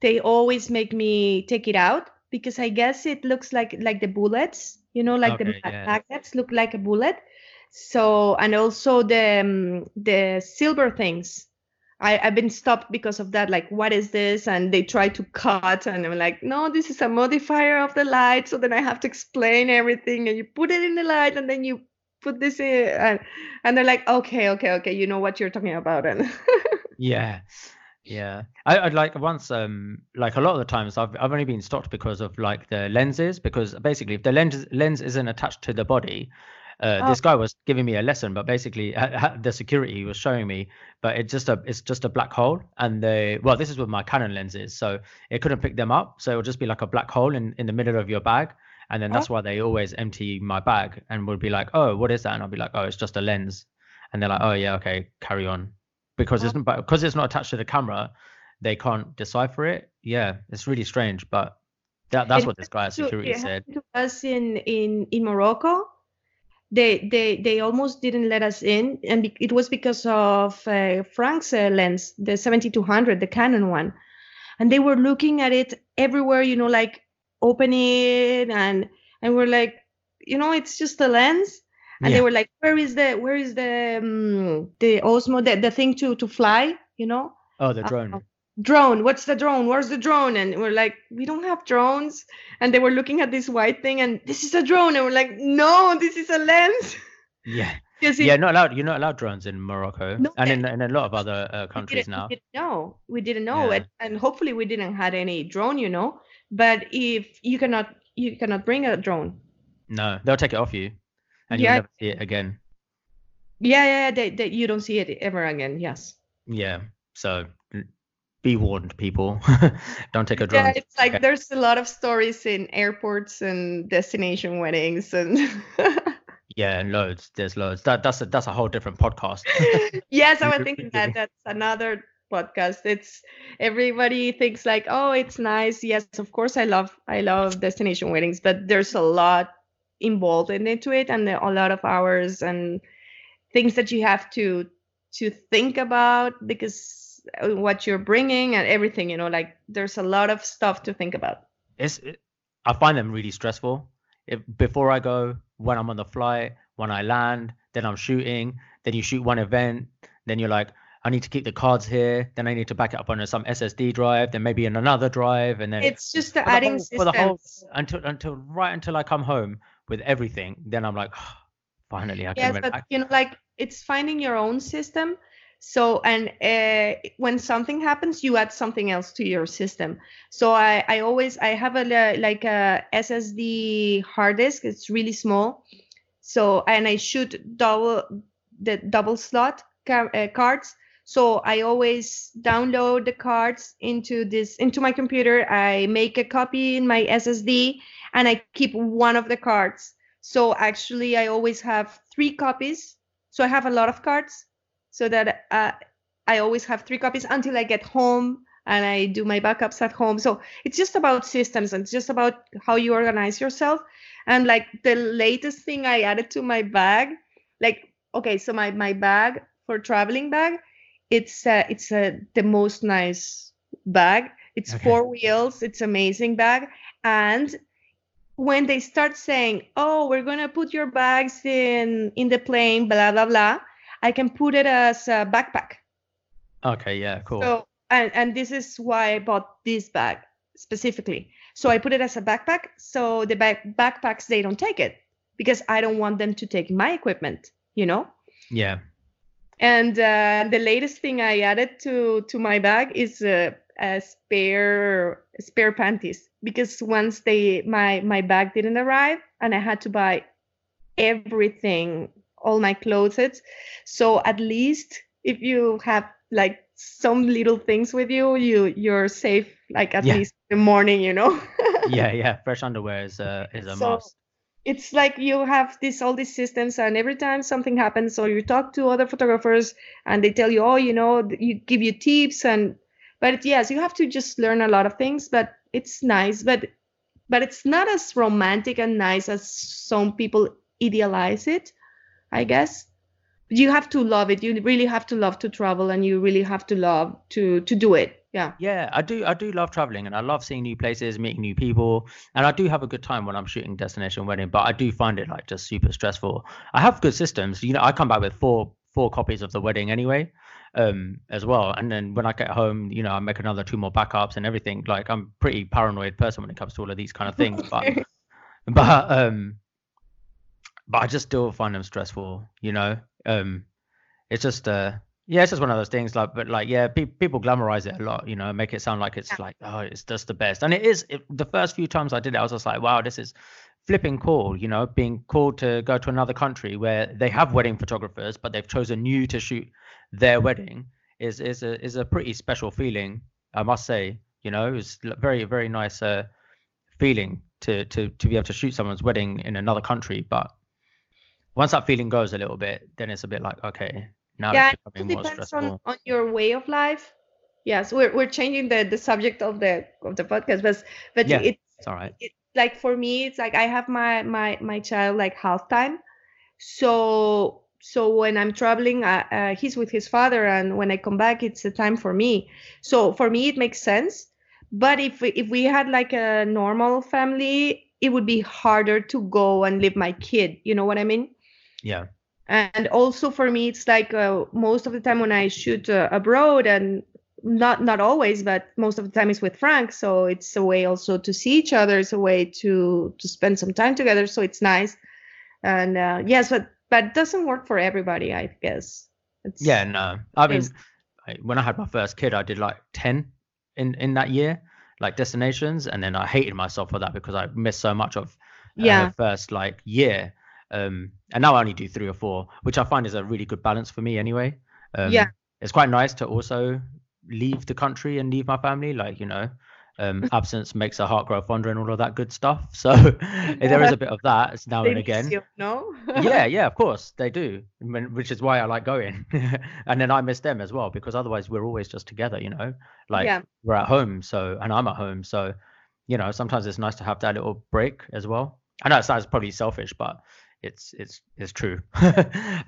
they always make me take it out, because I guess it looks like the bullets, you know, like magnets look like a bullet. So, and also the silver things I've been stopped because of that, like, what is this? And they try to cut, and I'm like, no, this is a modifier of the light. So then I have to explain everything, and you put it in the light, and then you put this in, and they're like, okay, you know what you're talking about. And yeah. I'd like once, like a lot of the times I've only been stopped because of like the lenses, because basically if the lens isn't attached to the body, this guy was giving me a lesson, but basically the security was showing me, but it's just a black hole, and this is with my Canon lenses, so it couldn't pick them up, so it'll just be like a black hole in the middle of your bag, and then that's why they always empty my bag and would be like, oh, what is that? And I'll be like, oh, it's just a lens, and they're like, oh yeah, okay, carry on, because it's not attached to the camera, they can't decipher it. Yeah, it's really strange, but that's what this guy at security said. It happened to us in Morocco. They almost didn't let us in, and it was because of Frank's lens, the 7200, the Canon one, and they were looking at it everywhere, you know, like open it, and we're like, you know, it's just a lens, and they were like, where is the Osmo, the thing to fly, you know? Oh, the drone. Drone, what's the drone? Where's the drone? And we're like, we don't have drones. And they were looking at this white thing, and this is a drone. And we're like, no, this is a lens. Yeah. Not allowed. You're not allowed drones in Morocco, no, and in a lot of other countries now. We didn't know it, and hopefully we didn't have any drone, you know. But if you cannot bring a drone. No, they'll take it off you, and you'll never see it again. Yeah, they you don't see it ever again. Yes. Yeah. So. Be warned, people. Don't take a drone. Yeah, it's like there's a lot of stories in airports and destination weddings and yeah, and loads. There's loads. That's a whole different podcast. Yes, I was thinking that's another podcast. It's everybody thinks like, oh, it's nice. Yes, of course I love destination weddings, but there's a lot involved into it, and a lot of hours and things that you have to think about, because what you're bringing and everything, you know, like there's a lot of stuff to think about. I find them really stressful. Before I go, when I'm on the flight, when I land, then I'm shooting, then you shoot one event, then you're like, I need to keep the cards here, then I need to back it up on some SSD drive, then maybe in another drive, and then it's just the adding for the whole, until I come home with everything, then I'm like, oh, finally I can relax. But you know, like it's finding your own system. So, and when something happens, you add something else to your system. So I have a SSD hard disk. It's really small. So, and I shoot double slot cards. So I always download the cards into my computer. I make a copy in my SSD, and I keep one of the cards. So actually I always have three copies. So I have a lot of cards. So that I always have three copies until I get home, and I do my backups at home. So it's just about systems, and it's just about how you organize yourself. And like the latest thing I added to my bag, like, okay, so my bag for traveling bag, it's the most nice bag. It's okay. 4 wheels. It's amazing bag. And when they start saying, oh, we're going to put your bags in the plane, blah, blah, blah, I can put it as a backpack. Okay, yeah, cool. So, and this is why I bought this bag specifically. So I put it as a backpack. So the backpacks, they don't take it, because I don't want them to take my equipment, you know? Yeah. And the latest thing I added to my bag is a spare panties, because once my bag didn't arrive, and I had to buy everything, all my clothes. So at least if you have like some little things with you, you're safe, like at least in the morning, you know. yeah, fresh underwear is a must. It's like you have all these systems, and every time something happens, so you talk to other photographers and they tell you, oh, you know, you give you tips, but yes, you have to just learn a lot of things. But it's nice, but it's not as romantic and nice as some people idealize it, I guess. But you have to love it. You really have to love to travel, and you really have to love to do it. Yeah. Yeah, I do love traveling, and I love seeing new places, meeting new people. And I do have a good time when I'm shooting destination wedding, but I do find it like just super stressful. I have good systems. You know, I come back with four copies of the wedding anyway. as well. And then when I get home, you know, I make another 2 more backups and everything. Like, I'm a pretty paranoid person when it comes to all of these kind of things, but I just still find them stressful, you know. It's just yeah, it's just one of those things. Like, but like, yeah, people glamorize it a lot, you know, make it sound like it's like, oh, it's just the best. And it is. The first few times I did it, I was just like, wow, this is flipping cool, you know, being called to go to another country where they have wedding photographers, but they've chosen you to shoot their wedding is a pretty special feeling, I must say. You know, it's very, very nice feeling to be able to shoot someone's wedding in another country. But once that feeling goes a little bit, then it's a bit like, okay. Now yeah, it depends on your way of life. Yes, we're changing the subject of the podcast, but yeah, it's all right. Like for me, it's like I have my child like half time, so when I'm traveling, he's with his father, and when I come back, it's a time for me. So for me, it makes sense. But if we had like a normal family, it would be harder to go and leave my kid. You know what I mean? Yeah. And also for me, it's like most of the time when I shoot abroad, and not always, but most of the time it's with Frank. So it's a way also to see each other. It's a way to spend some time together. So it's nice. And yes, but it doesn't work for everybody, I guess. Yeah, no. I mean, when I had my first kid, I did like 10 in that year, like destinations. And then I hated myself for that because I missed so much of the first like year. And now I only do 3 or 4, which I find is a really good balance for me anyway. Yeah, it's quite nice to also leave the country and leave my family, like, you know, absence makes a heart grow fonder and all of that good stuff. So there is a bit of that. It's now they and again. You, no? yeah, of course they do, which is why I like going. And then I miss them as well, because otherwise we're always just together, you know, like we're at home. So, and I'm at home. So, you know, sometimes it's nice to have that little break as well. I know it sounds probably selfish, but it's true.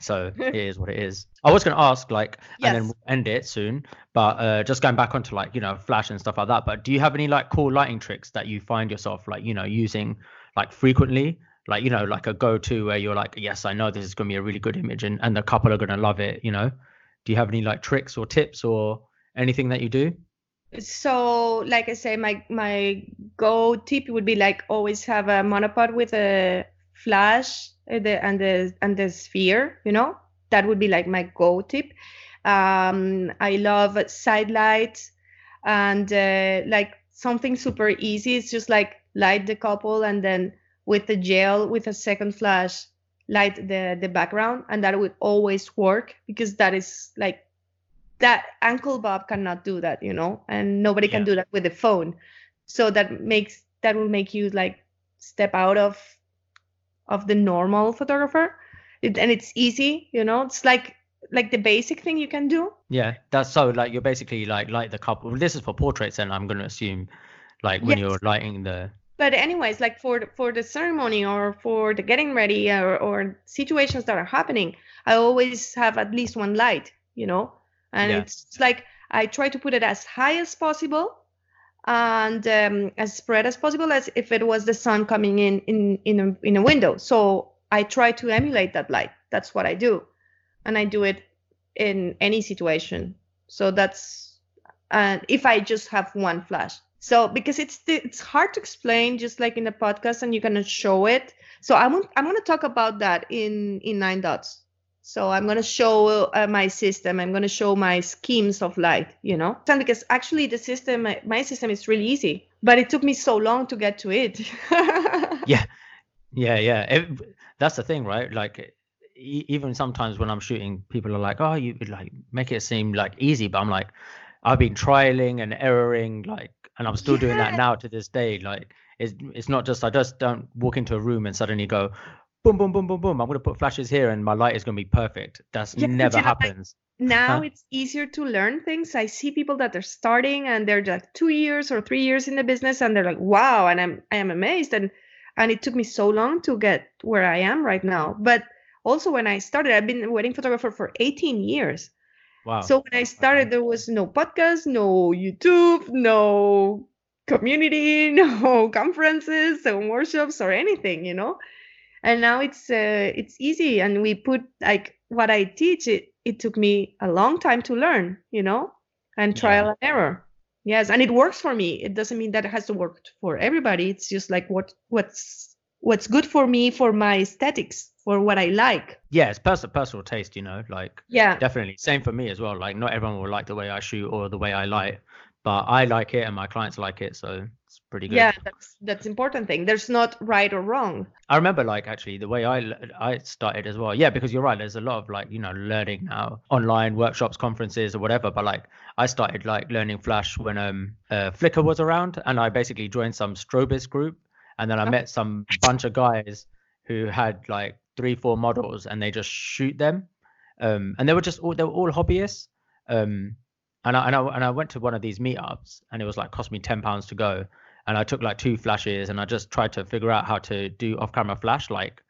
So it is what it is. I was going to ask, like, yes, and then we'll end it soon, but just going back onto like, you know, flash and stuff like that, but do you have any like cool lighting tricks that you find yourself like, you know, using like frequently, like, you know, like a go-to where you're like, yes, I know this is going to be a really good image and the couple are going to love it, you know? Do you have any like tricks or tips or anything that you do? So like I say, my go tip would be like always have a monopod with a flash and the sphere, you know, that would be like my go tip. I love side lights and like something super easy. It's just like light the couple and then with the gel, with a second flash, light the background, and that would always work because that is like that Uncle Bob cannot do that, you know, and nobody can do that with the phone. So that will make you like step out of the normal photographer. And it's easy, you know, it's like the basic thing you can do. Yeah, that's so like you're basically like the couple. This is for portraits, and I'm going to assume like when you're lighting the. But anyways, like for the ceremony or for the getting ready or situations that are happening, I always have at least one light, you know. And it's like I try to put it as high as possible and as spread as possible, as if it was the sun coming in a window. So I try to emulate that light. That's what I do, and I do it in any situation. So that's if I just have one flash. So because it's hard to explain, just like in the podcast, and you cannot show it. So I'm going to talk about that in Nine Dots. So I'm going to show my system. I'm going to show my schemes of light, you know, and because actually the system, my system is really easy, but it took me so long to get to it. Yeah. That's the thing, right? Like even sometimes when I'm shooting, people are like, oh, you like make it seem like easy. But I'm like, I've been trialing and erroring, like, and I'm still doing that now to this day. Like it's not just, I just don't walk into a room and suddenly go, boom, boom, boom, boom, boom. I'm going to put flashes here and my light is going to be perfect. That's never happens. Like, now it's easier to learn things. I see people that are starting and they're like 2 years or 3 years in the business and they're like, wow. And I am amazed. And it took me so long to get where I am right now. But also when I started, I've been a wedding photographer for 18 years. Wow. So when I started, there was no podcast, no YouTube, no community, no conferences or workshops or anything, you know? And now it's easy, and we put like what I teach it took me a long time to learn, you know, and trial and error. Yes, and it works for me. It doesn't mean that it has to work for everybody. It's just like what's good for me, for my aesthetics, for what I like. Yeah, it's personal taste, you know, like, yeah, definitely. Same for me as well. Like, not everyone will like the way I shoot or the way I light, but I like it and my clients like it, so it's pretty good. Yeah, that's important thing. There's not right or wrong. I remember, like, actually the way I started as well. Yeah, because you're right. There's a lot of, like, you know, learning now, online workshops, conferences, or whatever. But like, I started like learning Flash when Flickr was around, and I basically joined some Strobist group, and then I met some bunch of guys who had like 3-4 models, and they just shoot them, and they were all hobbyists. And I went to one of these meetups, and it was like cost me £10 to go, and I took like 2 flashes, and I just tried to figure out how to do off-camera flash, like,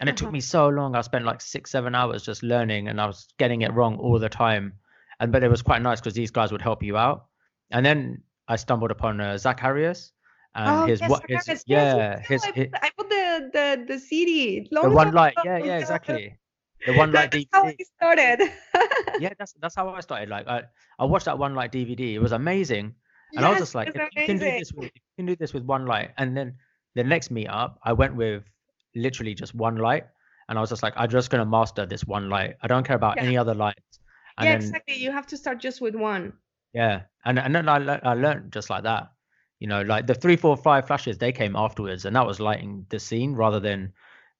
and it took me so long. I spent like 6-7 hours just learning, and I was getting it wrong all the time, but it was quite nice because these guys would help you out. And then I stumbled upon Zacharias, and I put the CD, the one light, yeah, exactly. The one light DVD. That's how I started. Yeah, that's how I started. Like, I watched that one light DVD. It was amazing, and I was just like, if you can do this with one light. And then the next meetup, I went with literally just one light, and I was just like, I'm just gonna master this one light. I don't care about any other lights. And then, exactly. You have to start just with one. Yeah, and then I learned just like that. You know, like the 3, 4, 5 flashes, they came afterwards, and that was lighting the scene rather than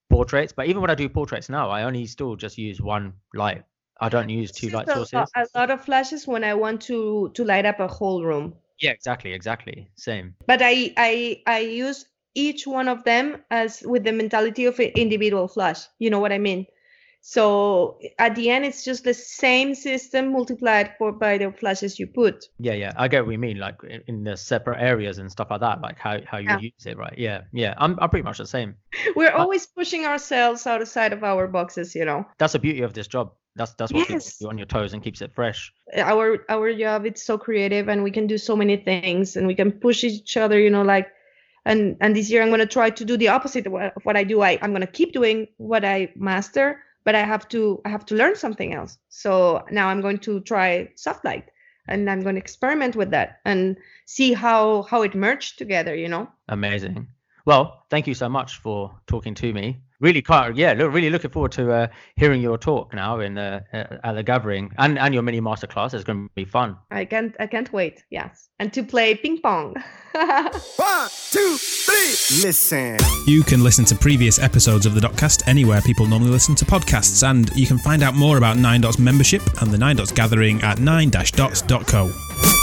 portraits. But even when I do portraits now, I only still just use one light. I don't use 2 light sources. A lot of flashes when I want to light up a whole room. Yeah, exactly, same. But I use each one of them as with the mentality of an individual flash, you know what I mean? So at the end, it's just the same system multiplied by the flashes you put. Yeah, I get what you mean, like in the separate areas and stuff like that, like how you use it, right? Yeah, I'm pretty much the same. We're always pushing ourselves outside of our boxes, you know. That's the beauty of this job. That's what keeps you on your toes and keeps it fresh. Our job, it's so creative, and we can do so many things, and we can push each other, you know, like. And this year I'm going to try to do the opposite of what I do. I'm going to keep doing what I master, but I have to learn something else. So now I'm going to try soft light, and I'm going to experiment with that and see how it merged together, you know? Amazing. Well, thank you so much for talking to me. Really looking forward to hearing your talk now at the gathering and your mini masterclass. It's going to be fun. I can't wait. Yes, and to play ping pong. 1, 2, 3. Listen. You can listen to previous episodes of the Dotcast anywhere people normally listen to podcasts, and you can find out more about Nine Dots membership and the Nine Dots Gathering at 9-dots.co.